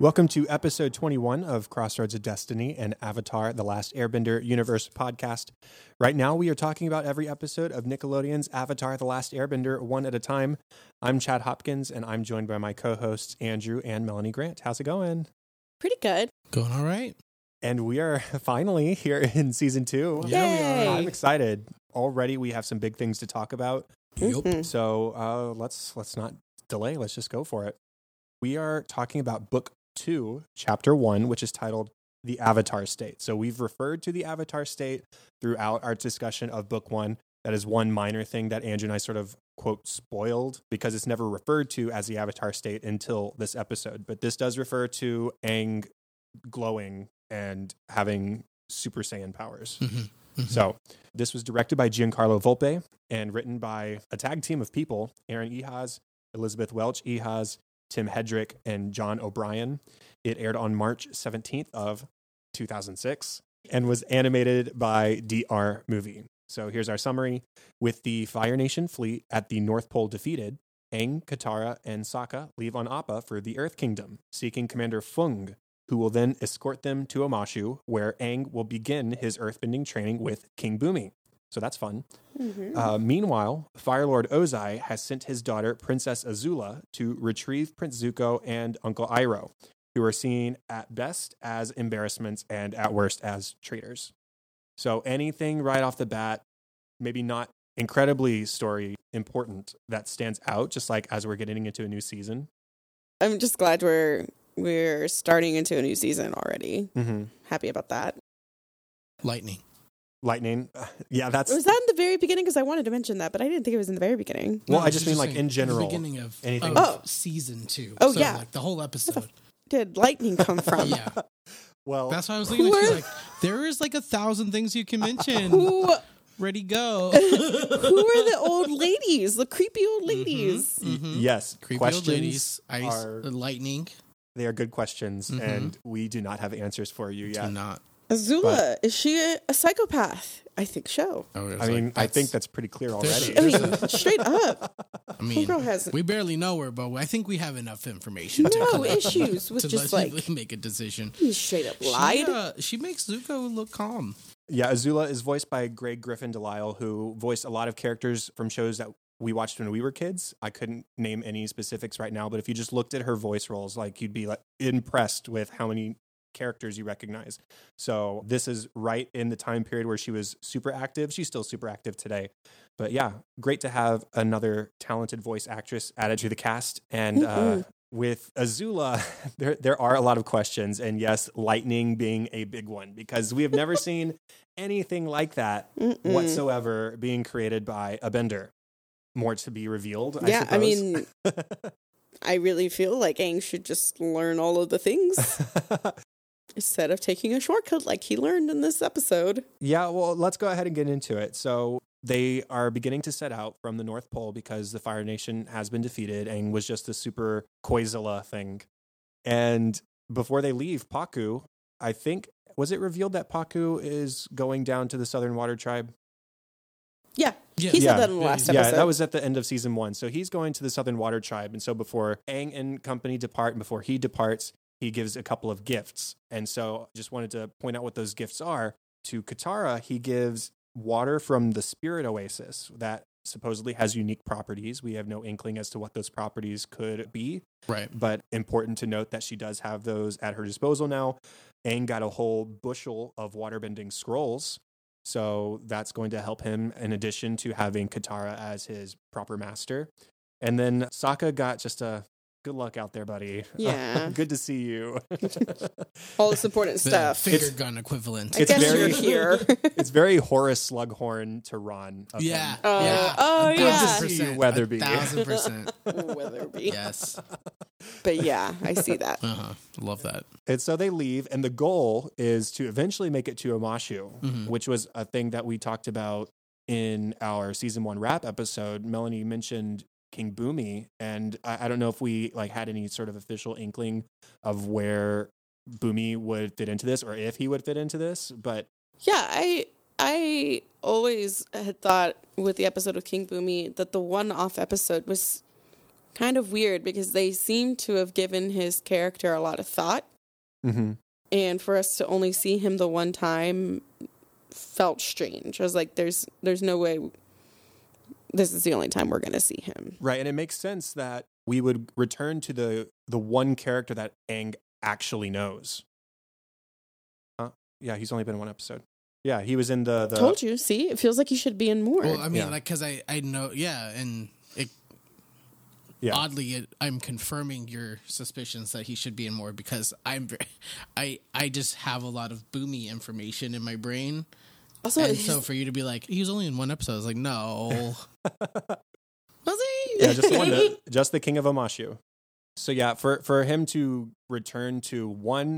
Welcome to episode 21 of Crossroads of Destiny and Avatar: The Last Airbender Universe podcast. Right now, we are talking about every episode of Nickelodeon's Avatar: The Last Airbender one at a time. I'm Chad Hopkins, and I'm joined by my co-hosts Andrew and Melanie Grant. How's it going? Pretty good. Going all right. And we are finally here in season 2. Yeah, we are. I'm excited. Already, we have some big things to talk about. Yep. So let's not delay. Let's just go for it. We are talking about Book 2, Chapter 1, which is titled The Avatar State. So we've referred to the Avatar State throughout our discussion of Book 1. That is one minor thing that Andrew and I sort of, quote, spoiled, because it's never referred to as the Avatar State until this episode. But this does refer to Aang glowing and having Super Saiyan powers. So this was directed by Giancarlo Volpe and written by a tag team of people, Aaron Ehasz, Elizabeth Welch Ehasz, Tim Hedrick, and John O'Brien. It aired on March 17th of 2006 and was animated by DR Movie. So here's our summary. With the Fire Nation fleet at the North Pole defeated, Aang, Katara, and Sokka leave on Appa for the Earth Kingdom, seeking Commander Fung, who will then escort them to Omashu, where Aang will begin his earthbending training with King Bumi. So that's fun. Meanwhile, Fire Lord Ozai has sent his daughter, Princess Azula, to retrieve Prince Zuko and Uncle Iroh, who are seen at best as embarrassments and at worst as traitors. So anything right off the bat, maybe not incredibly story important, that stands out, just like as we're getting into a new season. I'm just glad we're starting into a new season already. Happy about that. Lightning. Yeah, that's... Was that in the very beginning? Because I wanted to mention that, but I didn't think it was in the very beginning. Well, no, I just mean like in general. The beginning of anything. Season 2. Oh, so, yeah. Like the whole episode. Where did lightning come from? Yeah. Well... That's why I was looking at you like, there is like 1,000 things you can mention. Ready, go. Who are the old ladies? The creepy old ladies. Yes. Creepy questions old ladies. Ice. Are, lightning. They are good questions, and we do not have answers for you yet. Do not. Azula, is she a psychopath? I think so. I think that's pretty clear already. Straight up. Girl has, we barely know her, but I think we have enough information to make a decision. You straight up lied. She makes Zuko look calm. Yeah, Azula is voiced by Greg Griffin Delisle, who voiced a lot of characters from shows that we watched when we were kids. I couldn't name any specifics right now, but if you just looked at her voice roles, like you'd be like impressed with how many characters you recognize. So this is right in the time period where she was super active. She's still super active today. But yeah, great to have another talented voice actress added to the cast. And with Azula, there are a lot of questions. And yes, lightning being a big one, because we have never seen anything like that whatsoever being created by a bender. More to be revealed, I suppose. I really feel like Aang should just learn all of the things. Instead of taking a shortcut like he learned in this episode. Yeah, well, let's go ahead and get into it. So they are beginning to set out from the North Pole because the Fire Nation has been defeated and was just a super Koizilla thing. And before they leave, Paku, I think, was it revealed that Paku is going down to the Southern Water Tribe? Yeah. He said that in the last episode. Yeah, that was at the end of season 1. So he's going to the Southern Water Tribe. And so before Aang and company depart, and before he departs, he gives a couple of gifts. And so just wanted to point out what those gifts are. To Katara, he gives water from the Spirit Oasis that supposedly has unique properties. We have no inkling as to what those properties could be. Right. But important to note that she does have those at her disposal now. Aang got a whole bushel of waterbending scrolls. So that's going to help him in addition to having Katara as his proper master. And then Sokka got just a good luck out there, buddy. Yeah. Good to see you. All this important stuff. Finger gun equivalent. I guess very, you're here. It's very Horace Slughorn to Ron. Yeah. Good to see you, Weatherby. 1,000%. Weatherby. Yes. But yeah, I see that. Love that. And so they leave, and the goal is to eventually make it to Omashu, which was a thing that we talked about in our season 1 wrap episode. Melanie mentioned King Bumi, and I don't know if we like had any sort of official inkling of where Bumi would fit into this, or if he would fit into this. But yeah, I always had thought with the episode of King Bumi that the one-off episode was kind of weird because they seem to have given his character a lot of thought. Mm-hmm. And for us to only see him the one time felt strange. I was like, there's no way this is the only time we're going to see him. Right. And it makes sense that we would return to the one character that Aang actually knows. Yeah, he's only been in one episode. Yeah, he was in the... Told you, see? It feels like he should be in more. Well, I mean, because I know... Yeah, and it... Yeah. Oddly, I'm confirming your suspicions that he should be in more because I just have a lot of Bumi information in my brain. Also, and so for you to be like, he was only in one episode, I was like, no. Was he? Yeah, just the King of Omashu. So yeah, for him to return to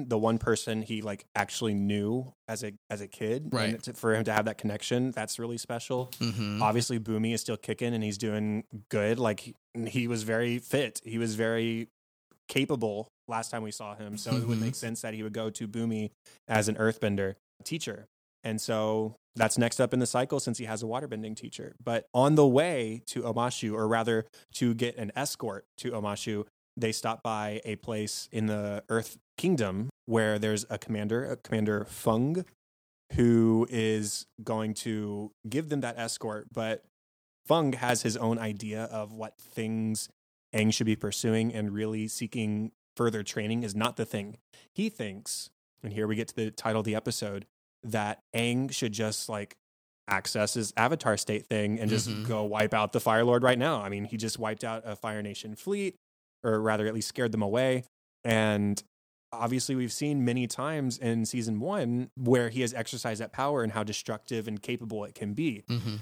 the one person he like actually knew as a kid, right? And for him to have that connection, that's really special. Mm-hmm. Obviously, Bumi is still kicking and he's doing good. Like he was very fit, he was very capable last time we saw him. So it would make sense that he would go to Bumi as an Earthbender teacher, and so that's next up in the cycle since he has a waterbending teacher. But on the way to Omashu, or rather to get an escort to Omashu, they stop by a place in the Earth Kingdom where there's Commander Fung, who is going to give them that escort. But Fung has his own idea of what things Aang should be pursuing, and really seeking further training is not the thing. He thinks, and here we get to the title of the episode, that Aang should just like access his Avatar State thing and just go wipe out the Fire Lord right now. I mean, he just wiped out a Fire Nation fleet. Or rather, at least scared them away. And obviously, we've seen many times in season one where he has exercised that power and how destructive and capable it can be. Mm-hmm.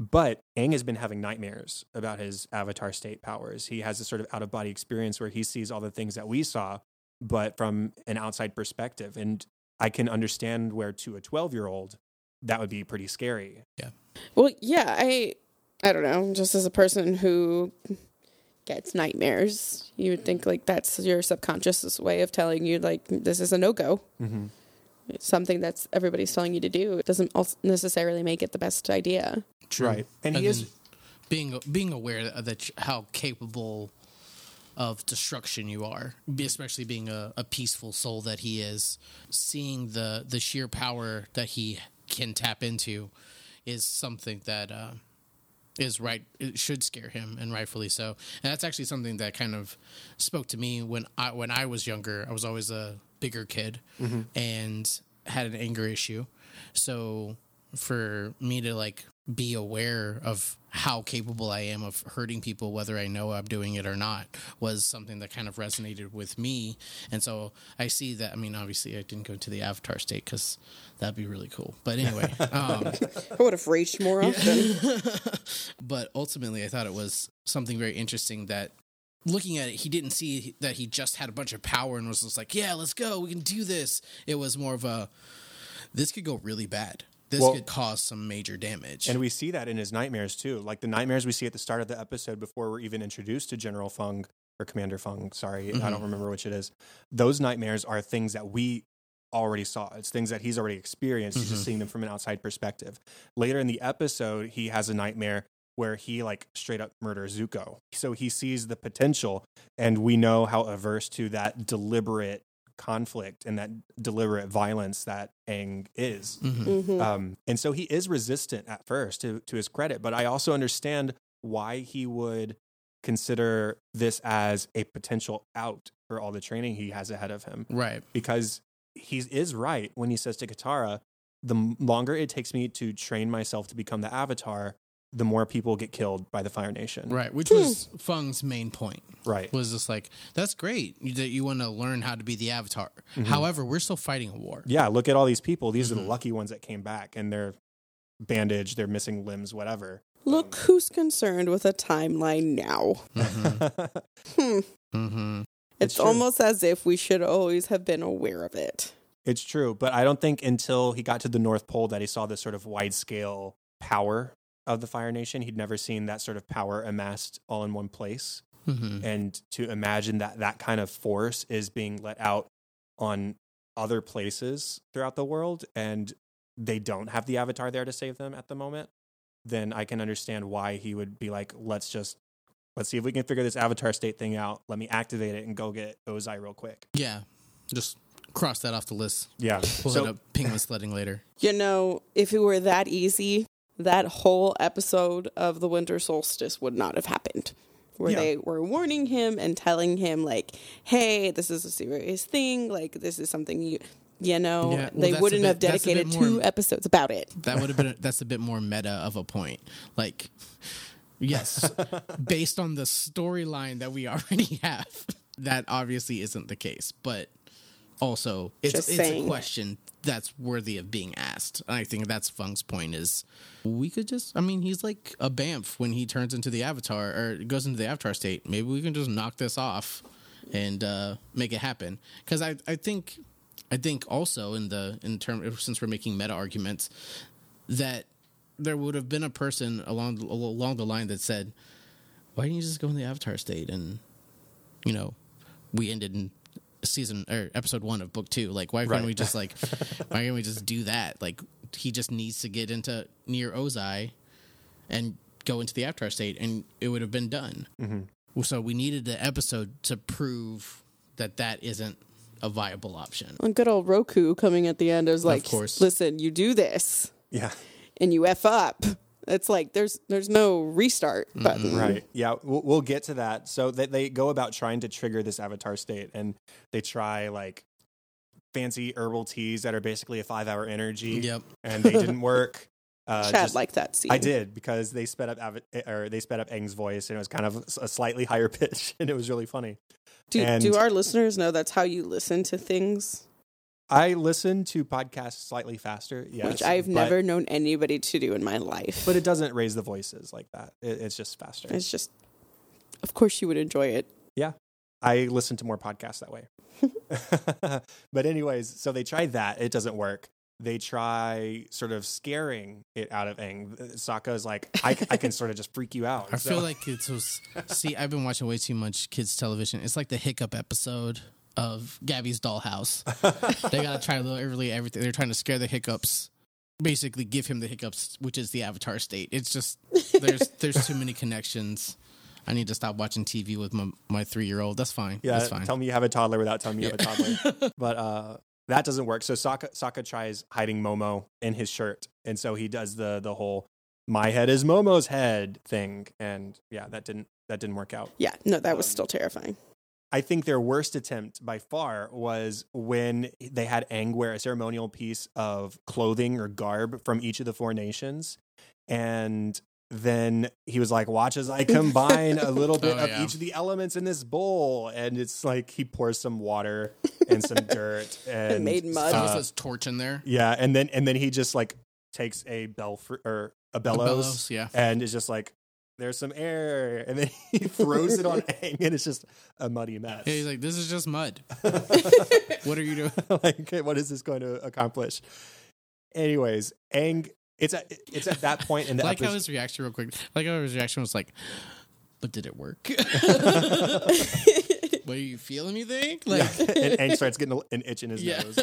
But Aang has been having nightmares about his Avatar State powers. He has this sort of out-of-body experience where he sees all the things that we saw, but from an outside perspective. And I can understand where to a 12-year-old, that would be pretty scary. Yeah. Well, yeah, I don't know. Just as a person who... gets nightmares, you would think like that's your subconscious way of telling you like this is a no-go. Mm-hmm. It's something that's everybody's telling you to do. It doesn't necessarily make it the best idea. True. Right. And he is being aware that how capable of destruction you are, especially being a peaceful soul that he is, seeing the sheer power that he can tap into is something that is right. It should scare him, and rightfully so. And that's actually something that kind of spoke to me when I was younger. I was always a bigger kid and had an anger issue. So for me to like be aware of how capable I am of hurting people, whether I know I'm doing it or not, was something that kind of resonated with me. And so I see that. I mean, obviously I didn't go to the Avatar State because that'd be really cool. But anyway, I would have raged more often. But ultimately I thought it was something very interesting that looking at it, he didn't see that he just had a bunch of power and was just like, yeah, let's go. We can do this. It was more of this could go really bad. This could cause some major damage. And we see that in his nightmares, too. Like, the nightmares we see at the start of the episode before we're even introduced to General Fung, or Commander Fung, sorry, I don't remember which it is. Those nightmares are things that we already saw. It's things that he's already experienced. He's just seeing them from an outside perspective. Later in the episode, he has a nightmare where he, like, straight up murders Zuko. So he sees the potential, and we know how averse to that deliberate conflict and that deliberate violence that Aang is. And so he is resistant at first, to his credit, but I also understand why he would consider this as a potential out for all the training he has ahead of him. Right. Because he is right when he says to Katara, the longer it takes me to train myself to become the Avatar, the more people get killed by the Fire Nation. Right, which was Fung's main point. Right. Was just like, that's great that you want to learn how to be the Avatar. However, we're still fighting a war. Yeah, look at all these people. These are the lucky ones that came back, and they're bandaged, they're missing limbs, whatever. Look who's concerned with a timeline now. It's almost as if we should always have been aware of it. It's true, but I don't think until he got to the North Pole that he saw this sort of wide-scale power of the Fire Nation. He'd never seen that sort of power amassed all in one place. And to imagine that kind of force is being let out on other places throughout the world, and they don't have the Avatar there to save them at the moment, then I can understand why he would be like, let's just let's see if we can figure this Avatar state thing out. Let me activate it and go get Ozai real quick. Yeah. Just cross that off the list. Yeah. We'll end up penguin sledding later. You know, if it were that easy, that whole episode of the Winter Solstice would not have happened. Where they were warning him and telling him, like, hey, this is a serious thing. Like, this is something they wouldn't have dedicated two episodes about it. That would have been, that's a bit more meta of a point. Like, yes, based on the storyline that we already have, that obviously isn't the case. But also, it's a question that's worthy of being asked. And I think that's Fung's point is we could just, I mean, he's like a Banff when he turns into the Avatar or goes into the Avatar state. Maybe we can just knock this off and make it happen. Because I think also since we're making meta arguments, that there would have been a person along the line that said, why didn't you just go in the Avatar state? And, you know, we ended in season or episode 1 of book 2. Like, why can't we just do that? Like, he just needs to get into near Ozai and go into the Avatar state, and it would have been done. Mm-hmm. So we needed the episode to prove that isn't a viable option. And good old Roku coming at the end is like, listen, you do this, and you f up. It's like there's no restart button. Right. Yeah, we'll get to that. So they go about trying to trigger this Avatar state, and they try like fancy herbal teas that are basically a 5-hour energy. Yep. And they didn't work. Chad liked that scene. I did, because they sped up Aang's voice, and it was kind of a slightly higher pitch, and it was really funny. Do our listeners know that's how you listen to things? I listen to podcasts slightly faster, yes. Which I've never known anybody to do in my life. But it doesn't raise the voices like that. It's just faster. It's just, of course you would enjoy it. Yeah. I listen to more podcasts that way. But anyways, so they try that. It doesn't work. They try sort of scaring it out of Aang. Sokka's like, I can sort of just freak you out. I feel like I've been watching way too much kids television. It's like the Hiccup episode of Gabby's Dollhouse. They gotta try literally everything. They're trying to scare the Hiccups, basically give him the Hiccups, which is the Avatar state. It's just there's too many connections. I need to stop watching TV with my 3-year-old. That's fine. Yeah, that's fine. Tell me you have a toddler without telling me you have a toddler. But that doesn't work. So Sokka tries hiding Momo in his shirt, and so he does the whole "my head is Momo's head" thing, and that didn't work out. Yeah, no, that was still terrifying. I think their worst attempt by far was when they had Aang wear a ceremonial piece of clothing or garb from each of the four nations. And then he was like, watch as I combine a little bit of each of the elements in this bowl. And it's like he pours some water and some dirt. And it made mud. It was a torch in there. Yeah. And then he just like takes a bellows. Yeah. And is just like, there's some air, and then he throws it on Aang, and it's just a muddy mess. Yeah, he's like, this is just mud. What are you doing? Like, what is this going to accomplish? Anyways, Aang, it's at that point in the like episode. How his reaction real quick. Like how his reaction was like, but did it work? What, do you feel anything? Like, and Aang starts getting an itch in his nose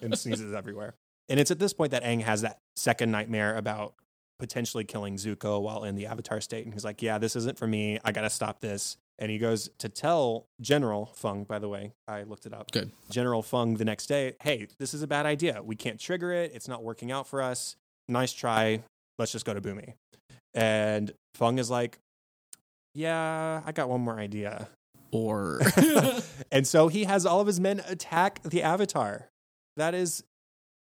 and sneezes everywhere. And it's at this point that Aang has that second nightmare about potentially killing Zuko while in the Avatar state. And he's like, yeah, this isn't for me. I got to stop this. And he goes to tell General Fung, by the way, I looked it up. Good. General Fung the next day, hey, this is a bad idea. We can't trigger it. It's not working out for us. Nice try. Let's just go to Bumi. And Fung is like, yeah, I got one more idea. Or. And so he has all of his men attack the Avatar. That is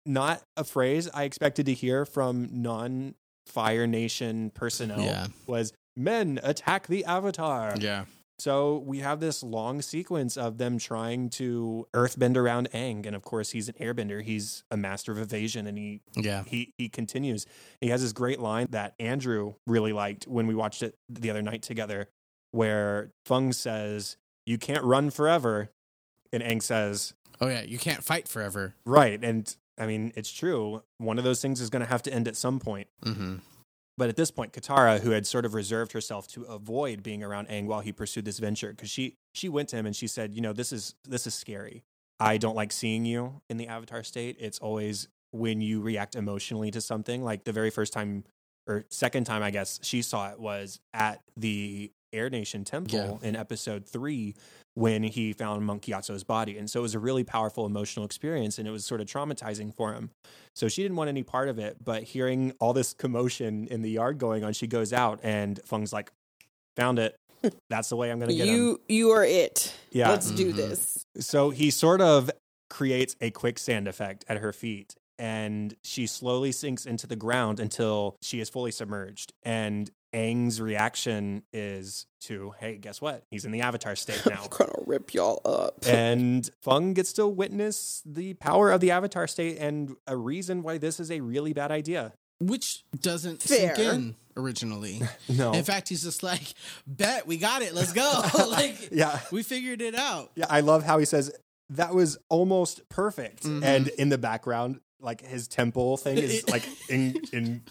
not a phrase I expected to hear from Fire Nation personnel. Was men attack the Avatar. Yeah. So we have this long sequence of them trying to earthbend around Aang, and of course he's an airbender. He's a master of evasion, and he continues. He has this great line that Andrew really liked when we watched it the other night together, where Fung says, "You can't run forever," and Aang says, "Oh yeah, you can't fight forever." Right, and I mean, it's true. One of those things is going to have to end at some point. Mm-hmm. But at this point, Katara, who had sort of reserved herself to avoid being around Aang while he pursued this venture, because she went to him and she said, you know, this is scary. I don't like seeing you in the Avatar state. It's always when you react emotionally to something. Like the very first time or second time, I guess, she saw it was at the Air Nation Temple in episode 3 when he found Monk Gyatso's body. And so it was a really powerful emotional experience, and it was sort of traumatizing for him. So she didn't want any part of it, but hearing all this commotion in the yard going on, she goes out and Fung's like, found it. That's the way I'm going to get him. You are it. Yeah. Let's do this. So he sort of creates a quicksand effect at her feet, and she slowly sinks into the ground until she is fully submerged. And Aang's reaction is to, hey, guess what? He's in the Avatar state now. I'm going to rip y'all up. And Fung gets to witness the power of the Avatar state and a reason why this is a really bad idea. Which doesn't sink in originally. No. In fact, he's just like, bet, we got it. Let's go. Like, we figured it out. Yeah, I love how he says, that was almost perfect. Mm-hmm. And in the background, like his temple thing is like in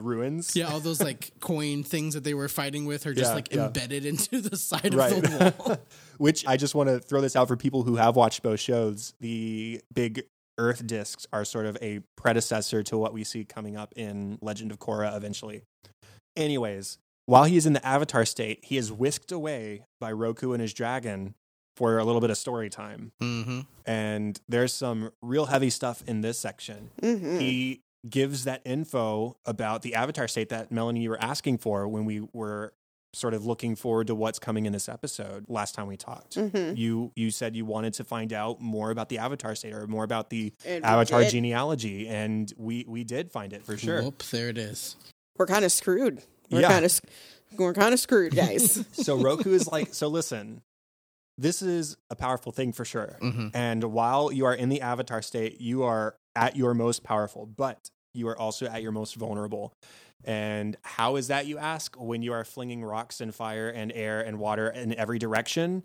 ruins. Yeah, all those like coin things that they were fighting with are just embedded into the side of the wall. Which I just want to throw this out for people who have watched both shows. The big Earth discs are sort of a predecessor to what we see coming up in Legend of Korra eventually. Anyways, while he is in the Avatar state, he is whisked away by Roku and his dragon for a little bit of story time. Mm-hmm. And there's some real heavy stuff in this section. Mm-hmm. He gives that info about the Avatar state that Melanie, you were asking for when we were sort of looking forward to what's coming in this episode. Last time we talked, you said you wanted to find out more about the Avatar state or more about the Avatar genealogy. And we did find it for sure. Whoop, there it is. We're kind of screwed. We're kind of screwed, guys. So Roku is like, so listen, this is a powerful thing for sure. Mm-hmm. And while you are in the Avatar state, you are at your most powerful, but you are also at your most vulnerable. And how is that, you ask? When you are flinging rocks and fire and air and water in every direction,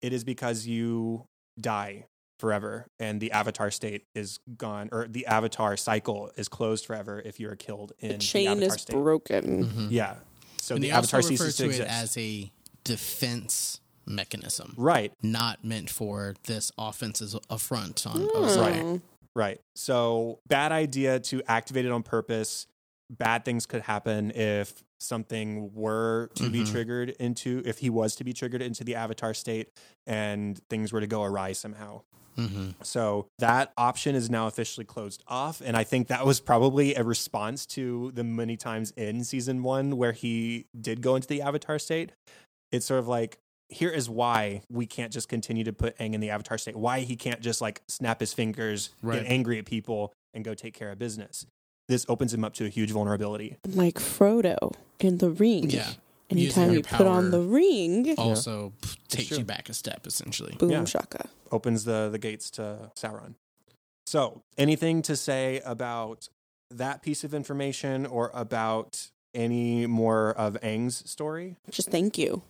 it is because you die forever. And the Avatar state is gone, or the Avatar cycle is closed forever if you are killed in the Avatar state. The chain is broken. Mm-hmm. Yeah. So and the Avatar ceases to exist. It as a defense mechanism, right? Not meant for this offensive affront on Ozai. Right. So bad idea to activate it on purpose. Bad things could happen if something were to be triggered into, if he was to be triggered into the Avatar state, and things were to go awry somehow. Mm-hmm. So that option is now officially closed off. And I think that was probably a response to the many times in season 1 where he did go into the Avatar state. It's sort of like, here is why we can't just continue to put Aang in the Avatar state. Why he can't just like snap his fingers, get angry at people, and go take care of business. This opens him up to a huge vulnerability. Like Frodo in the ring. Yeah. Anytime you put on the ring. Also takes you back a step, essentially. Boom shaka. Opens the gates to Sauron. So anything to say about that piece of information or about any more of Aang's story? Just thank you.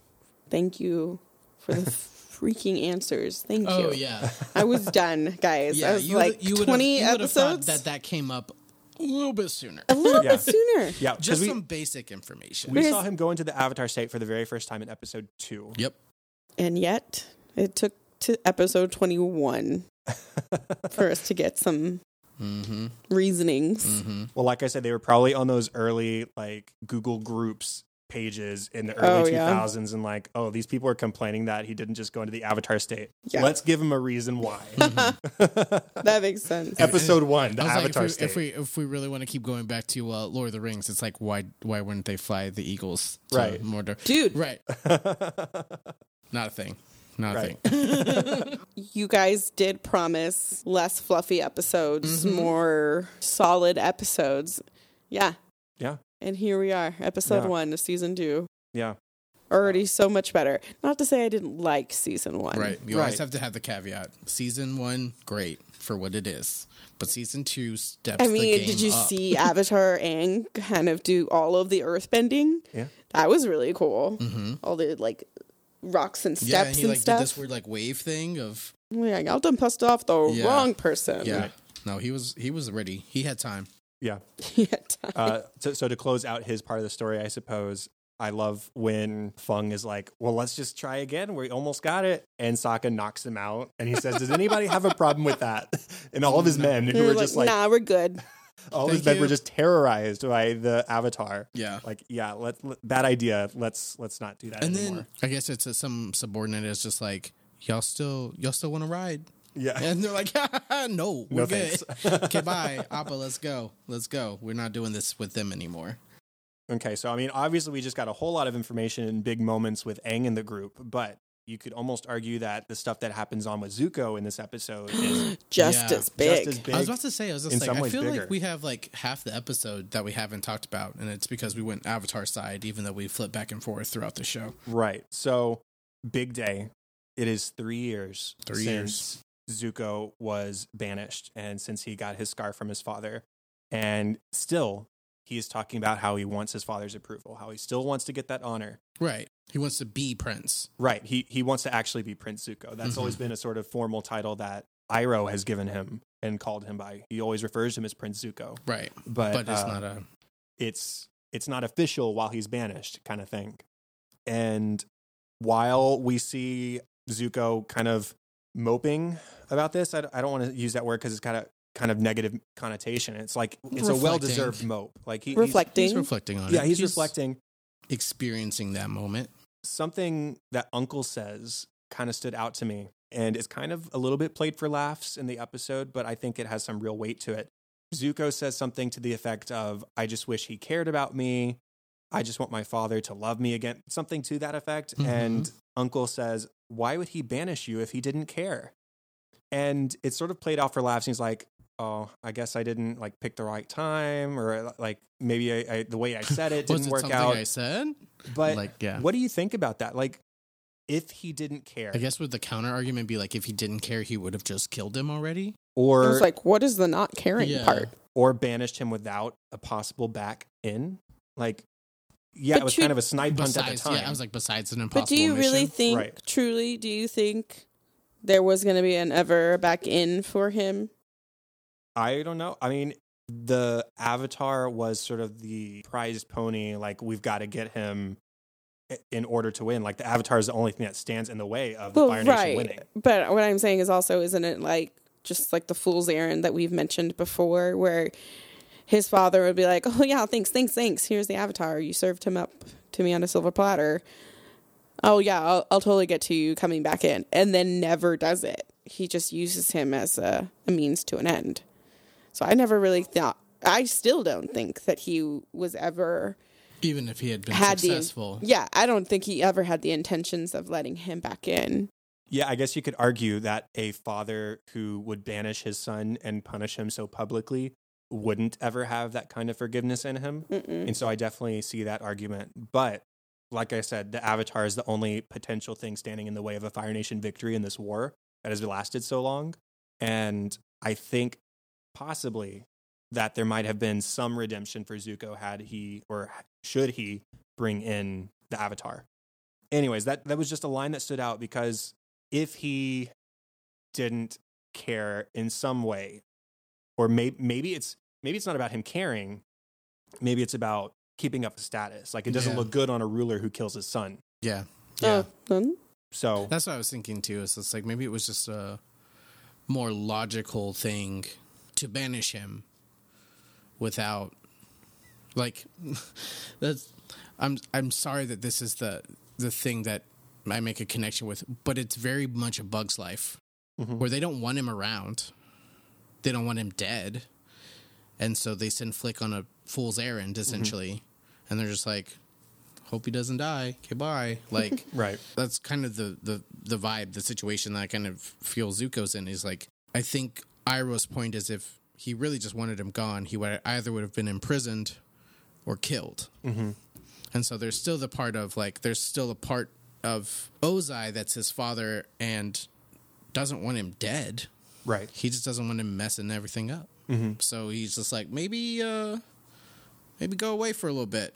Thank you for the freaking answers. Thank you. Oh, yeah. I was done, guys. Yeah, I was like 20 episodes. That came up a little bit sooner. A little bit sooner. Yeah. Just some basic information. We saw him go into the Avatar state for the very first time in episode 2. Yep. And yet, it took to episode 21 for us to get some reasonings. Mm-hmm. Well, like I said, they were probably on those early like Google Groups pages in the early 2000s, and like, oh, these people are complaining that he didn't just go into the Avatar state. Yeah. Let's give him a reason why. That makes sense. Episode 1, the Avatar state. If we really want to keep going back to Lord of the Rings, it's like, why wouldn't they fly the eagles to Mordor? Dude. Right. Not a thing. Not a thing. You guys did promise less fluffy episodes, more solid episodes. Yeah. Yeah. And here we are, episode 1 of season 2. Yeah. Already so much better. Not to say I didn't like season 1. Right. You always have to have the caveat. Season 1, great for what it is. But season 2 steps the game up. I mean, did you see Avatar Aang kind of do all of the earth bending? Yeah. That was really cool. Mm-hmm. All the, like, rocks and steps and stuff. Yeah, he, like, did this weird, like, wave thing of... Yeah, y'all done pissed off the wrong person. Yeah. Right. No, he was ready. He had time. Yeah. So to close out his part of the story, I suppose, I love when Fung is like, well, let's just try again. We almost got it. And Sokka knocks him out. And he says, does anybody have a problem with that? And all of his men who were just like, nah, we're good. All these men were just terrorized by the Avatar. Yeah. Like, yeah, bad idea. Let's not do that anymore. Then I guess it's some subordinate is just like, y'all still want to ride? Yeah. And they're like, no, we're good. Okay, bye. Appa, let's go. We're not doing this with them anymore. Okay, so, I mean, obviously we just got a whole lot of information and big moments with Aang and the group, but you could almost argue that the stuff that happens on with Zuko in this episode is just as big. I was about to say, I feel bigger. Like we have like half the episode that we haven't talked about, and it's because we went Avatar side, even though we flip back and forth throughout the show. Right. So, big day. It is 3 years since Zuko was banished and since he got his scar from his father. And still, he is talking about how he wants his father's approval, how he still wants to get that honor. Right. He wants to be Prince. Right. He wants to actually be Prince Zuko. That's always been a sort of formal title that Iroh has given him and called him by. He always refers to him as Prince Zuko. Right. But it's not a... It's not official while he's banished kind of thing. And while we see Zuko kind of moping about this. I don't want to use that word because it's kind of negative connotation. It's like it's reflecting. A well-deserved mope. Like he's reflecting on it. Yeah, he's reflecting, experiencing that moment. Something that Uncle says kind of stood out to me, and is kind of a little bit played for laughs in the episode, but I think it has some real weight to it. Zuko says something to the effect of, "I just wish he cared about me. I just want my father to love me again." Something to that effect, and Uncle says, "Why would he banish you if he didn't care?" And it sort of played off for laughs. And he's like, "Oh, I guess I didn't like pick the right time, or like maybe I the way I said it didn't work out." I said, but like, yeah. What do you think about that? Like, if he didn't care, I guess would the counter argument be like, if he didn't care, he would have just killed him already? Or it was like, what is the not caring part? Or banished him without a possible back in, like. Yeah, but it was kind of a snipe hunt at the time. Yeah, I was like, besides an impossible mission. But do you really think, truly, do you think there was going to be an ever back in for him? I don't know. I mean, the Avatar was sort of the prized pony. Like, we've got to get him in order to win. Like, the Avatar is the only thing that stands in the way of the Fire Nation winning. But what I'm saying is also, isn't it like just like the fool's errand that we've mentioned before where... His father would be like, "Oh, yeah, thanks. Here's the Avatar. You served him up to me on a silver platter. Oh, yeah, I'll totally get to you coming back in." And then never does it. He just uses him as a means to an end. So I never really thought, I still don't think that he was ever... Even if he had been successful. I don't think he ever had the intentions of letting him back in. Yeah, I guess you could argue that a father who would banish his son and punish him so publicly... wouldn't ever have that kind of forgiveness in him. Mm-mm. And so I definitely see that argument. But like I said, the Avatar is the only potential thing standing in the way of a Fire Nation victory in this war that has lasted so long. And I think possibly that there might have been some redemption for Zuko had he, or should he, bring in the Avatar. Anyways, that was just a line that stood out because if he didn't care in some way, or maybe it's not about him caring. Maybe it's about keeping up a status. Like, it doesn't look good on a ruler who kills his son. Yeah. Yeah. So that's what I was thinking too. Is it's like maybe it was just a more logical thing to banish him without like that's I'm sorry that this is the thing that I make a connection with, but it's very much a Bug's Life where they don't want him around. They don't want him dead. And so they send Flick on a fool's errand, essentially. And they're just like, hope he doesn't die. Okay, bye. Like, right. That's kind of the vibe, the situation that I kind of feel Zuko's in is like, I think Iroh's point is if he really just wanted him gone, he would have been imprisoned or killed. And so there's still the part of like, there's still a part of Ozai that's his father and doesn't want him dead. Right. He just doesn't want him messing everything up. So he's just like, maybe go away for a little bit.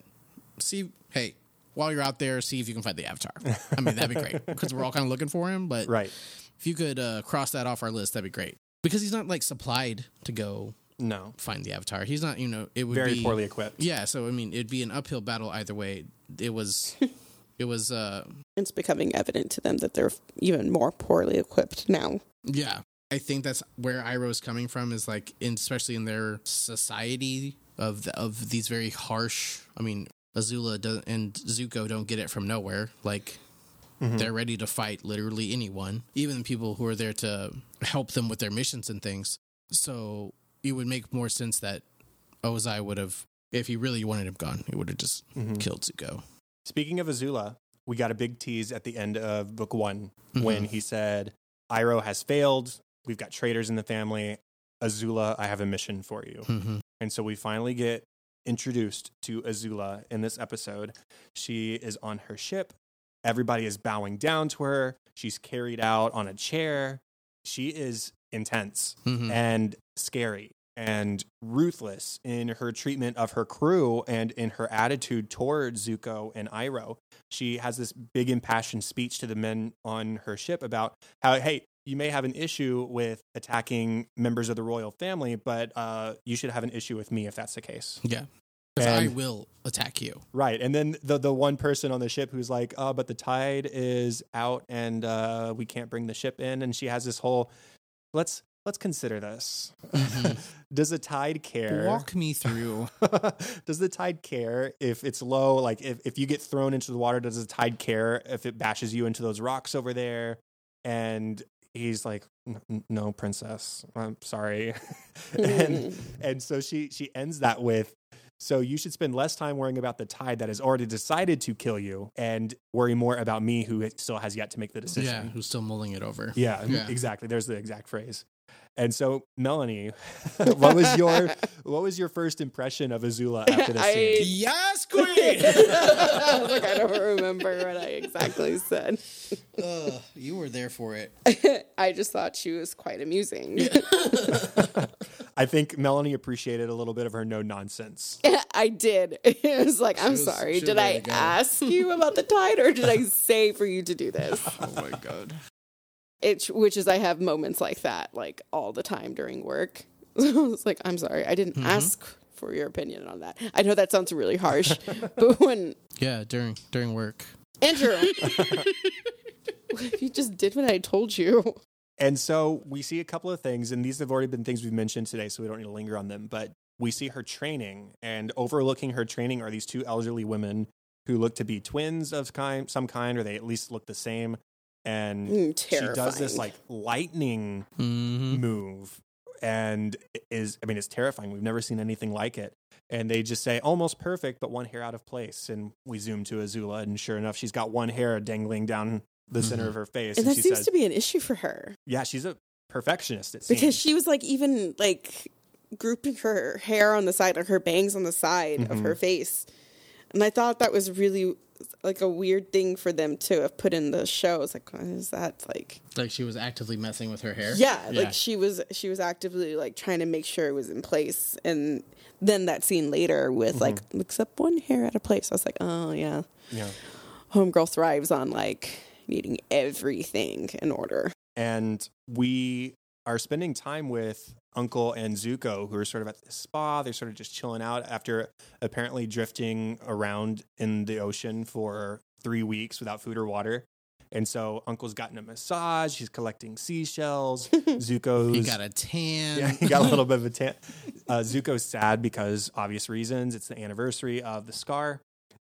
Hey, while you're out there, see if you can find the Avatar. I mean, that'd be great because we're all kind of looking for him. But if you could cross that off our list, that'd be great. Because he's not like supplied to go find the Avatar. He's not, it would be very poorly equipped. Yeah. So, I mean, it'd be an uphill battle either way. It's becoming evident to them that they're even more poorly equipped now. Yeah. I think that's where Iroh's coming from, is like, especially in their society of these very harsh. I mean, Azula and Zuko don't get it from nowhere. Like, mm-hmm. They're ready to fight literally anyone, even people who are there to help them with their missions and things. So it would make more sense that Ozai would have, if he really wanted him gone, he would have just killed Zuko. Speaking of Azula, we got a big tease at the end of book one when he said, Iroh has failed. We've got traitors in the family. Azula, I have a mission for you. Mm-hmm. And so we finally get introduced to Azula in this episode. She is on her ship. Everybody is bowing down to her. She's carried out on a chair. She is intense and scary and ruthless in her treatment of her crew and in her attitude towards Zuko and Iroh. She has this big impassioned speech to the men on her ship about how, hey, you may have an issue with attacking members of the royal family, but you should have an issue with me if that's the case. Yeah. Because I will attack you. Right. And then the one person on the ship who's like, oh, but the tide is out and we can't bring the ship in. And she has this whole, let's consider this. Mm-hmm. Does the tide care? Walk me through. Does the tide care if it's low? Like if you get thrown into the water, does the tide care if it bashes you into those rocks over there? And he's like, no, princess, I'm sorry. and so she ends that with, so you should spend less time worrying about the tide that has already decided to kill you and worry more about me, who still has yet to make the decision. Yeah, who's still mulling it over. Yeah, exactly. There's the exact phrase. And so, Melanie, what was your first impression of Azula after this scene? Yes, queen! I was like, I don't remember what I exactly said. You were there for it. I just thought she was quite amusing. Yeah. I think Melanie appreciated a little bit of her no-nonsense. I did. It was like, I'm sorry, did I ask you about the tide, or did I say for you to do this? Oh, my God. I have moments like that, like, all the time during work. It's like, I'm sorry, I didn't ask for your opinion on that. I know that sounds really harsh, but when... Yeah, during work. Andrew! You just did what I told you. And so we see a couple of things, and these have already been things we've mentioned today, so we don't need to linger on them, but we see her training, and overlooking her training are these two elderly women who look to be twins of some kind, or they at least look the same. And she does this like lightning move, and it's terrifying. We've never seen anything like it. And they just say almost perfect, but one hair out of place. And we zoom to Azula, and sure enough, she's got one hair dangling down the center of her face. And that seems to be an issue for her. Yeah, she's a perfectionist, it seems. Because she was like even like grouping her hair on the side, or her bangs on the side of her face. And I thought that was really like a weird thing for them to have put in the show. It's like, what is that? Like she was actively messing with her hair. Yeah. Like she was actively like trying to make sure it was in place. And then that scene later with like, except one hair out of place. I was like, oh yeah. Yeah. Homegirl thrives on like needing everything in order. And we are spending time with Uncle and Zuko, who are sort of at the spa. They're sort of just chilling out after apparently drifting around in the ocean for 3 weeks without food or water. And so Uncle's gotten a massage. He's collecting seashells. Zuko's... He got a tan. Yeah, he got a little bit of a tan. Zuko's sad because obvious reasons. It's the anniversary of the scar.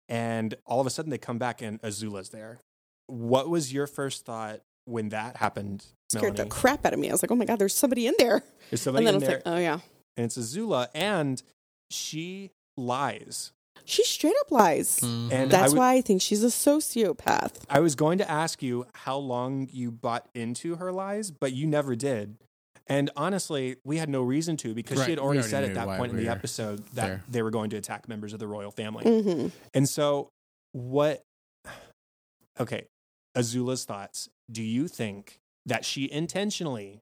And all of a sudden they come back and Azula's there. What was your first thought when that happened? Scared the crap out of me. I was like, oh my God, there's somebody in there. There's somebody in there. Like, oh yeah. And it's Azula, and she lies. She straight up lies. Mm-hmm. And that's why I think she's a sociopath. I was going to ask you how long you bought into her lies, but you never did. And honestly, we had no reason to, because she had already said at that point in the episode that they were going to attack members of the royal family. Mm-hmm. And so okay, Azula's thoughts. Do you think that she intentionally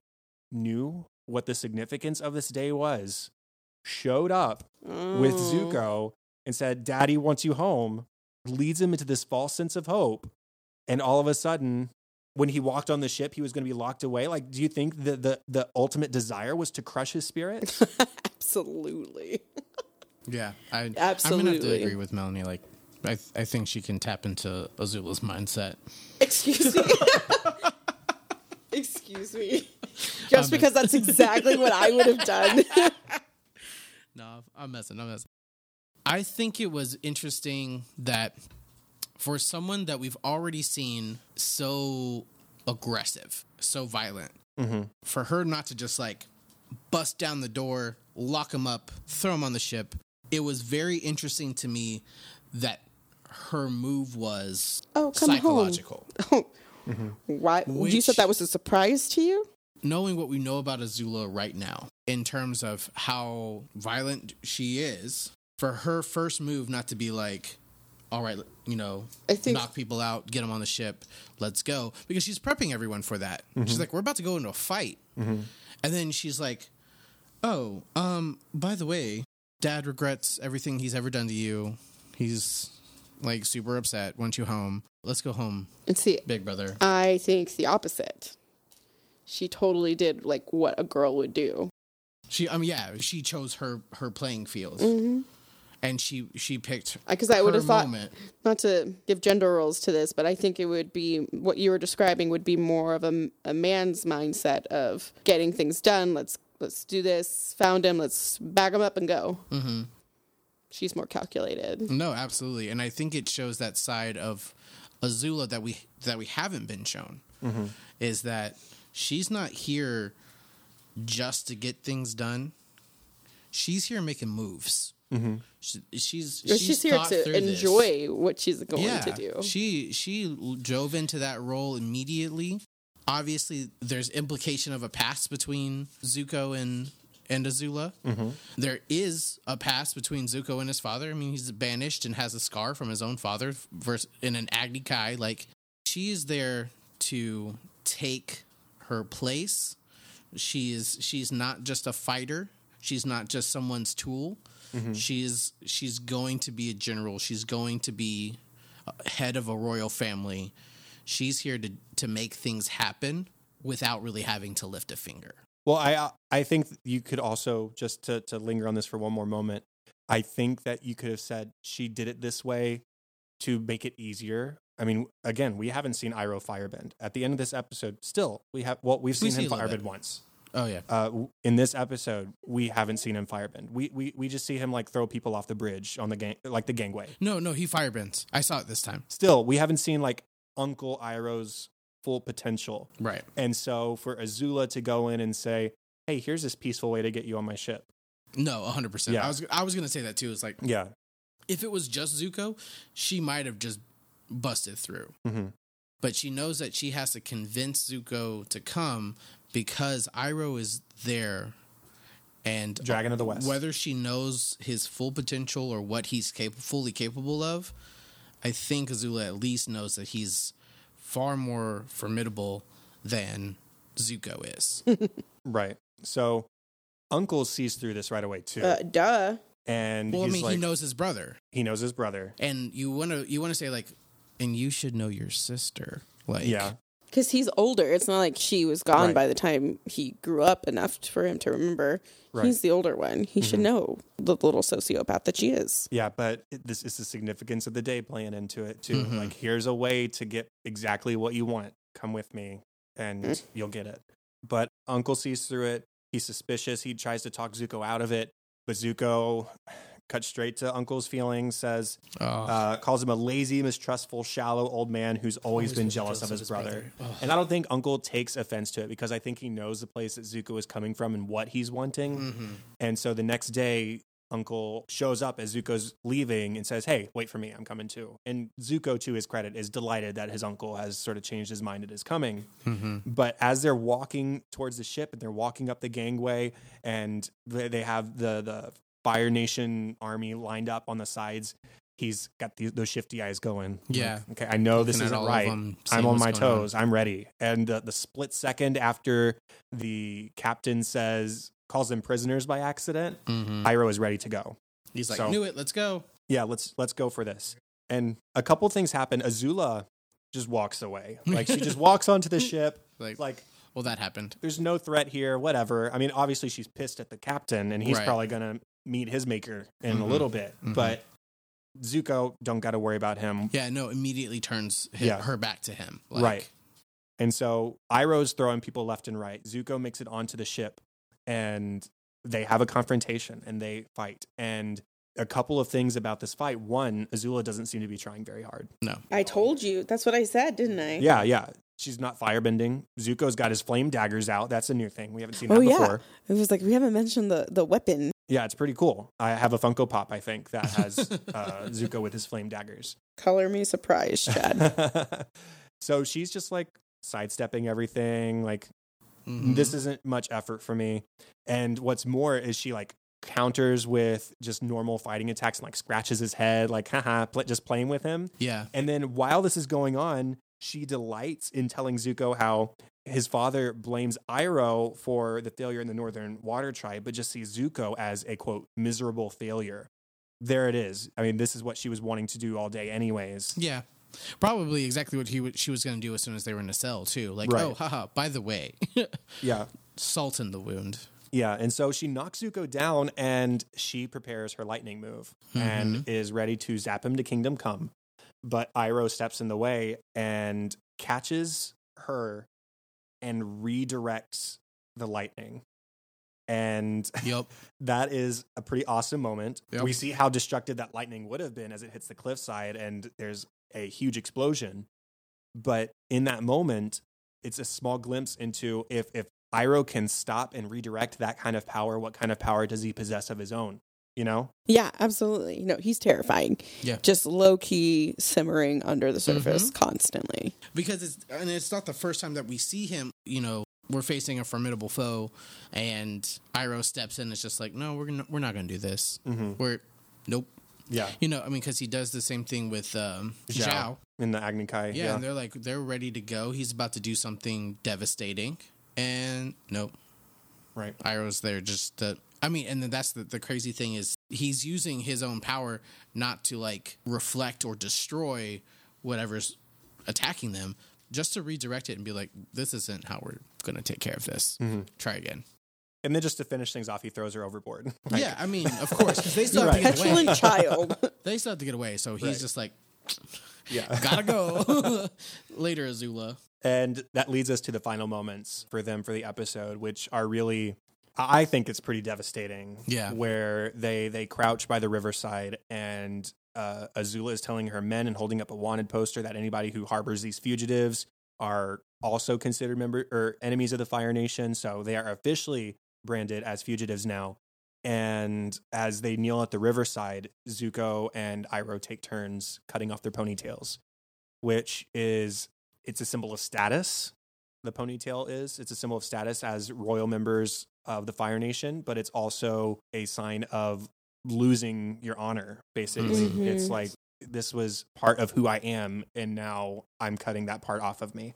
knew what the significance of this day was, showed up with Zuko and said, Daddy wants you home, leads him into this false sense of hope, and all of a sudden, when he walked on the ship, he was going to be locked away? Like, do you think the ultimate desire was to crush his spirit? Absolutely. Yeah, absolutely. I'm going to have to agree with Melanie. Like, I think she can tap into Azula's mindset. Excuse me. Just because that's exactly what I would have done. No, I'm messing. I think it was interesting that for someone that we've already seen so aggressive, so violent, mm-hmm. for her not to just like bust down the door, lock him up, throw him on the ship. It was very interesting to me that her move was psychological. Home. Mm-hmm. Why? You said that was a surprise to you? Knowing what we know about Azula right now, in terms of how violent she is, for her first move not to be like, all right, knock people out, get them on the ship, let's go. Because she's prepping everyone for that. Mm-hmm. She's like, we're about to go into a fight. Mm-hmm. And then she's like, oh, by the way, Dad regrets everything he's ever done to you. He's like super upset. Want you home. Let's go home. Big brother. I think it's the opposite. She totally did like what a girl would do. She chose her playing field. Mm-hmm. And she picked because I would have thought moment. Not to give gender roles to this, but I think it would be what you were describing would be more of a man's mindset of getting things done. Let's do this. Found him. Let's bag him up and go. Mm-hmm. She's more calculated. No, absolutely, and I think it shows that side of Azula that we haven't been shown mm-hmm. is that she's not here just to get things done. She's here making moves. Mm-hmm. She's here to enjoy what she's going to do. She dove into that role immediately. Obviously, there's implication of a past between Zuko and Azula. Mm-hmm. There is a past between Zuko and his father. I mean, he's banished and has a scar from his own father in an Agni Kai. Like, she is there to take her place. She's not just a fighter. She's not just someone's tool. Mm-hmm. She's going to be a general. She's going to be head of a royal family. She's here to make things happen without really having to lift a finger. Well, I think you could also, just to linger on this for one more moment, I think that you could have said she did it this way to make it easier. I mean, again, we haven't seen Iroh firebend. At the end of this episode, still, we've seen him firebend once. Oh, yeah. In this episode, we haven't seen him firebend. We just see him, like, throw people off the bridge on the gangway. No, he firebends. I saw it this time. Still, we haven't seen, like, Uncle Iroh's full potential. Right. And so for Azula to go in and say, hey, here's this peaceful way to get you on my ship. No, 100%. Yeah. I was going to say that too. It's like, yeah, if it was just Zuko, she might have just busted through. Mm-hmm. But she knows that she has to convince Zuko to come because Iroh is there. And Dragon of the West. Whether she knows his full potential or what he's fully capable of, I think Azula at least knows that he's far more formidable than Zuko is. Right. So Uncle sees through this right away too. Duh. And he knows his brother. And you want to say like, and you should know your sister. Like, yeah. Because he's older. It's not like she was gone by the time he grew up enough for him to remember. Right. He's the older one. He should know the little sociopath that she is. Yeah, but this is the significance of the day playing into it, too. Mm-hmm. Like, here's a way to get exactly what you want. Come with me, and you'll get it. But Uncle sees through it. He's suspicious. He tries to talk Zuko out of it. But Zuko cuts straight to Uncle's feelings, says, calls him a lazy, mistrustful, shallow old man who's always been jealous of his brother. And I don't think Uncle takes offense to it because I think he knows the place that Zuko is coming from and what he's wanting. Mm-hmm. And so the next day, Uncle shows up as Zuko's leaving and says, hey, wait for me, I'm coming too. And Zuko, to his credit, is delighted that his uncle has sort of changed his mind at his coming. Mm-hmm. But as they're walking towards the ship and they're walking up the gangway and they have the Fire Nation army lined up on the sides. He's got those shifty eyes going. Yeah. Like, okay, I know looking this isn't right. I'm on my toes. I'm ready. And the split second after the captain calls them prisoners by accident, Iroh is ready to go. He's like, knew it. Let's go. Yeah, let's go for this. And a couple things happen. Azula just walks away. Like she just walks onto the ship. Like well, that happened. There's no threat here. Whatever. I mean, obviously she's pissed at the captain, and he's probably gonna meet his maker in a little bit, but Zuko don't got to worry about him. Yeah, no, immediately turns her back to him. Like, right. And so Iroh's throwing people left and right. Zuko makes it onto the ship, and they have a confrontation, and they fight. And a couple of things about this fight. One, Azula doesn't seem to be trying very hard. No. I told you. That's what I said, didn't I? Yeah, yeah. She's not firebending. Zuko's got his flame daggers out. That's a new thing. We haven't seen that before. It was like, we haven't mentioned the weapon. Yeah, it's pretty cool. I have a Funko Pop, I think, that has Zuko with his flame daggers. Color me surprised, Chad. So she's just like sidestepping everything. Like, this isn't much effort for me. And what's more is she like counters with just normal fighting attacks and like scratches his head, like, haha, just playing with him. Yeah. And then while this is going on, she delights in telling Zuko how his father blames Iroh for the failure in the Northern Water Tribe, but just sees Zuko as a, quote, miserable failure. There it is. I mean, this is what she was wanting to do all day anyways. Yeah. Probably exactly what she was going to do as soon as they were in a cell, too. Like, right. Oh, haha, by the way. Yeah. Salt in the wound. Yeah, and so she knocks Zuko down, and she prepares her lightning move and is ready to zap him to Kingdom Come. But Iroh steps in the way and catches her and redirects the lightning. And that is a pretty awesome moment. Yep. We see how destructive that lightning would have been as it hits the cliffside, and there's a huge explosion. But in that moment, it's a small glimpse into if Iroh can stop and redirect that kind of power, what kind of power does he possess of his own? You know? Yeah, absolutely. No, he's terrifying. Yeah. Just low key simmering under the surface constantly. Because it's not the first time that we see him, you know, we're facing a formidable foe and Iroh steps in. It's just like, no, we're not going to do this. Mm-hmm. Nope. Yeah. You know, I mean, because he does the same thing with Zhao. In the Agni Kai. Yeah. And they're ready to go. He's about to do something devastating. And nope. Right. Iroh's there just to. I mean, and then that's the crazy thing is he's using his own power not to, like, reflect or destroy whatever's attacking them, just to redirect it and be like, this isn't how we're going to take care of this. Mm-hmm. Try again. And then just to finish things off, he throws her overboard. Like, yeah, I mean, of course, because they still have to get away. Child. They still have to get away, so he's just like, yeah, gotta go. Later, Azula. And that leads us to the final moments for them for the episode, which are really... I think it's pretty devastating. Yeah. Where they crouch by the riverside and Azula is telling her men and holding up a wanted poster that anybody who harbors these fugitives are also considered enemies of the Fire Nation. So they are officially branded as fugitives now. And as they kneel at the riverside, Zuko and Iroh take turns cutting off their ponytails, which is, it's a symbol of status. The ponytail is, it's a symbol of status as royal members of the Fire Nation, but it's also a sign of losing your honor, basically. Mm-hmm. It's like, this was part of who I am, and now I'm cutting that part off of me.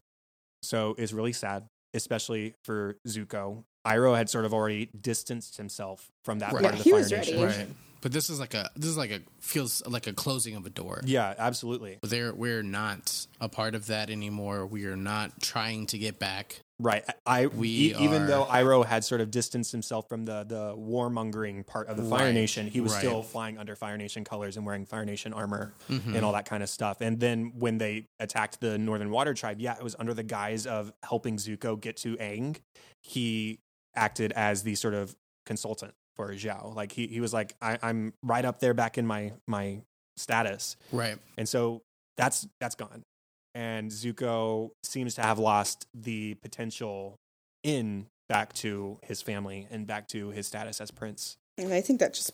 So it's really sad, especially for Zuko. Iroh had sort of already distanced himself from that part of the Fire Nation. Right. But this is like feels like a closing of a door. Yeah, absolutely. We're not a part of that anymore. We are not trying to get back. Right. Even though Iroh had sort of distanced himself from the warmongering part of the Fire Nation, he was still flying under Fire Nation colors and wearing Fire Nation armor and all that kind of stuff. And then when they attacked the Northern Water Tribe, it was under the guise of helping Zuko get to Aang. He acted as the sort of consultant for Zhao. Like he was like, I'm right up there back in my status. Right. And so that's gone. And Zuko seems to have lost the potential back to his family and back to his status as prince. And I think that just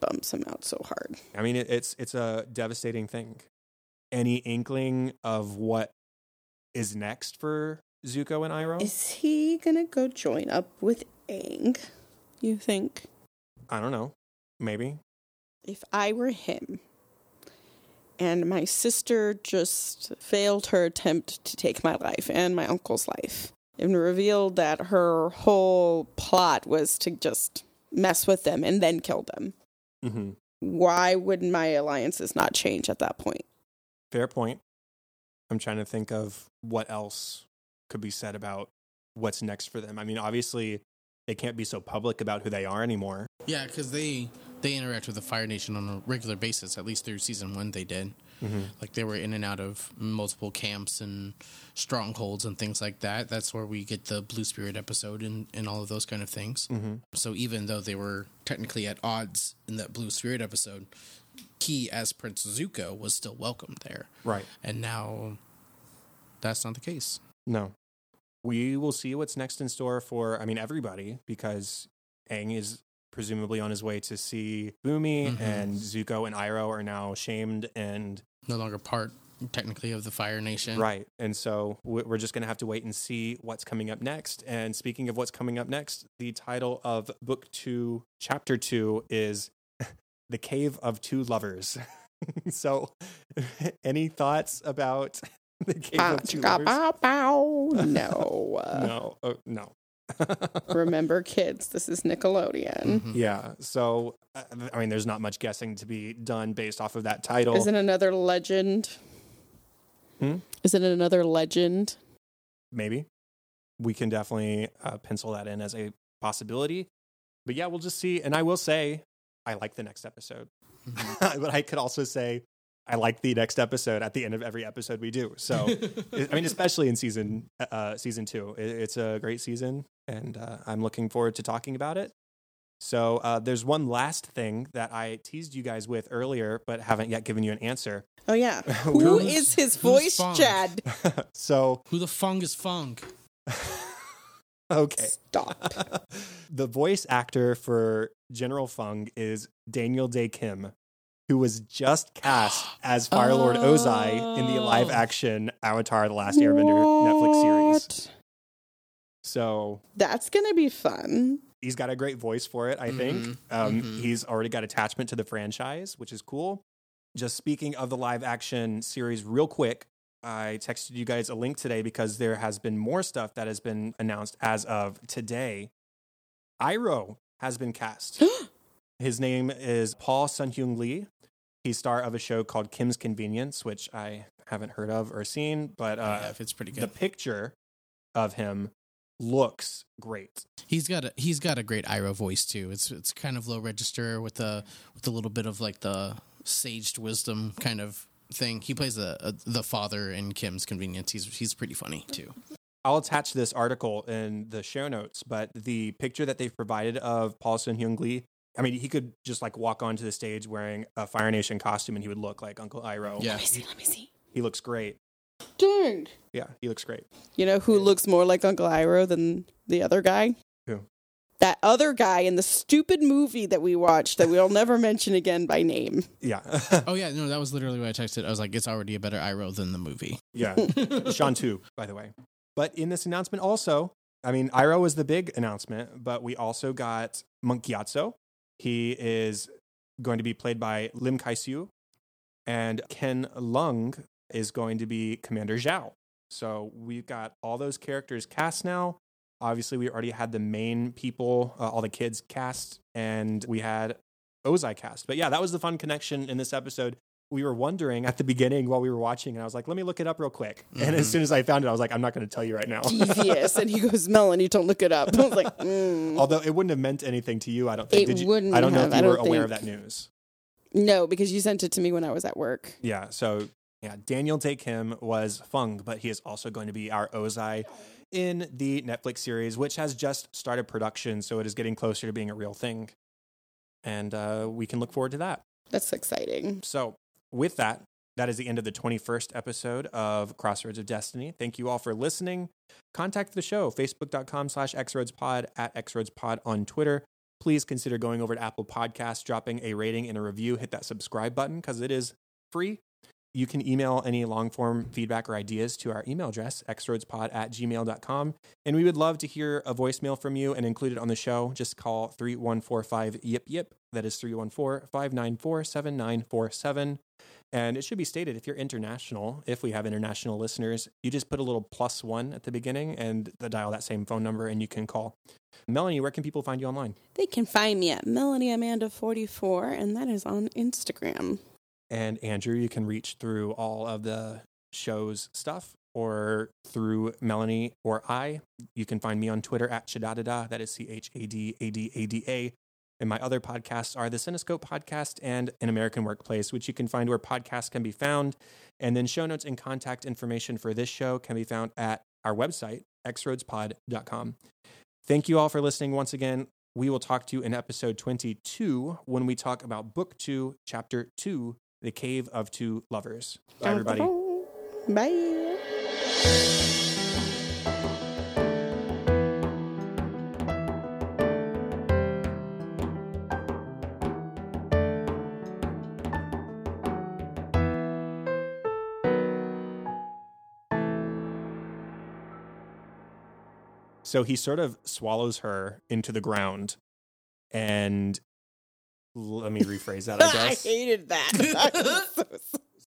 bumps him out so hard. I mean, it's a devastating thing. Any inkling of what is next for Zuko and Iroh? Is he going to go join up with Aang, you think? I don't know. Maybe. If I were him... and my sister just failed her attempt to take my life and my uncle's life, and revealed that her whole plot was to just mess with them and then kill them. Mm-hmm. Why would my alliances not change at that point? Fair point. I'm trying to think of what else could be said about what's next for them. I mean, obviously, they can't be so public about who they are anymore. Yeah, because they interact with the Fire Nation on a regular basis. At least through season 1, they did. Mm-hmm. Like, they were in and out of multiple camps and strongholds and things like that. That's where we get the Blue Spirit episode and all of those kind of things. Mm-hmm. So even though they were technically at odds in that Blue Spirit episode, he, as Prince Zuko, was still welcomed there. Right. And now that's not the case. No. We will see what's next in store for, I mean, everybody, because Aang is presumably on his way to see Bumi, mm-hmm. and Zuko and Iroh are now shamed and no longer part, technically, of the Fire Nation. Right. And so we're just going to have to wait and see what's coming up next. And speaking of what's coming up next, the title of Book 2, Chapter 2 is The Cave of Two Lovers. So, any thoughts about The Cave of Two Lovers? No. No. Remember, kids, this is Nickelodeon. Mm-hmm. Yeah, so I mean, there's not much guessing to be done based off of that title. Is it another legend? Is it another legend? Maybe. We can definitely pencil that in as a possibility. But yeah, we'll just see. And I will say, I like the next episode. Mm-hmm. But I could also say, I like the next episode at the end of every episode we do. So, I mean, especially in season two, it's a great season, and I'm looking forward to talking about it. So there's one last thing that I teased you guys with earlier, but haven't yet given you an answer. Oh, yeah. Who is his voice, Chad? So who the Fung is Fung? Okay. Stop. The voice actor for General Fung is Daniel Day Kim, who was just cast as Fire Lord Ozai in the live-action Avatar: The Last Airbender Netflix series. So that's going to be fun. He's got a great voice for it, I think. He's already got attachment to the franchise, which is cool. Just speaking of the live-action series real quick, I texted you guys a link today because there has been more stuff that has been announced as of today. Iroh has been cast. His name is Paul Sun-Hyung Lee. He's star of a show called Kim's Convenience, which I haven't heard of or seen, but it's pretty good. The picture of him looks great. He's got a great Iroh voice too. It's kind of low register with a little bit of like the saged wisdom kind of thing. He plays the father in Kim's Convenience. He's pretty funny too. I'll attach this article in the show notes, but the picture that they've provided of Paul Sun-Hyung Lee, I mean, he could just like walk onto the stage wearing a Fire Nation costume and he would look like Uncle Iroh. Yeah. Let me see. He looks great. Dang. Yeah, he looks great. You know who looks more like Uncle Iroh than the other guy? Who? That other guy in the stupid movie that we watched that we'll never mention again by name. Yeah. Oh, yeah. No, that was literally what I texted. I was like, it's already a better Iroh than the movie. Yeah. Shantu, by the way. But in this announcement also, I mean, Iroh was the big announcement, but we also got Monk Gyatso. He is going to be played by Lim Kai Siu, and Ken Lung is going to be Commander Zhao. So we've got all those characters cast now. Obviously, we already had the main people, all the kids cast, and we had Ozai cast. But yeah, that was the fun connection in this episode. We were wondering at the beginning while we were watching, and I was like, let me look it up real quick. Mm-hmm. And as soon as I found it, I was like, I'm not going to tell you right now. Devious. And he goes, Melanie, don't look it up. I was like, Although it wouldn't have meant anything to you, I don't think. It wouldn't have. I don't know if you were aware of that news. No, because you sent it to me when I was at work. Yeah. So, yeah, Daniel Day Kim was Fung, but he is also going to be our Ozai in the Netflix series, which has just started production. So it is getting closer to being a real thing. And we can look forward to that. That's exciting. So, with that, that is the end of the 21st episode of Crossroads of Destiny. Thank you all for listening. Contact the show, facebook.com/xroadspod, at xroadspod on Twitter. Please consider going over to Apple Podcasts, dropping a rating and a review. Hit that subscribe button because it is free. You can email any long-form feedback or ideas to our email address, xroadspod@gmail.com. And we would love to hear a voicemail from you and include it on the show. Just call 3145-YIP-YIP. That is 314-594-7947. And it should be stated, if you're international, if we have international listeners, you just put a little +1 at the beginning and dial that same phone number and you can call. Melanie, where can people find you online? They can find me at MelanieAmanda44, and that is on Instagram. And Andrew, you can reach through all of the show's stuff or through Melanie or I. You can find me on Twitter at Chadadada. That is CHADADADA. And my other podcasts are the Cinescope podcast and An American Workplace, which you can find where podcasts can be found. And then show notes and contact information for this show can be found at our website, xroadspod.com. Thank you all for listening once again. We will talk to you in episode 22 when we talk about book 2, chapter 2, The Cave of Two Lovers. Bye, everybody. Bye. So he sort of swallows her into the ground, and let me rephrase that, I guess. I hated that.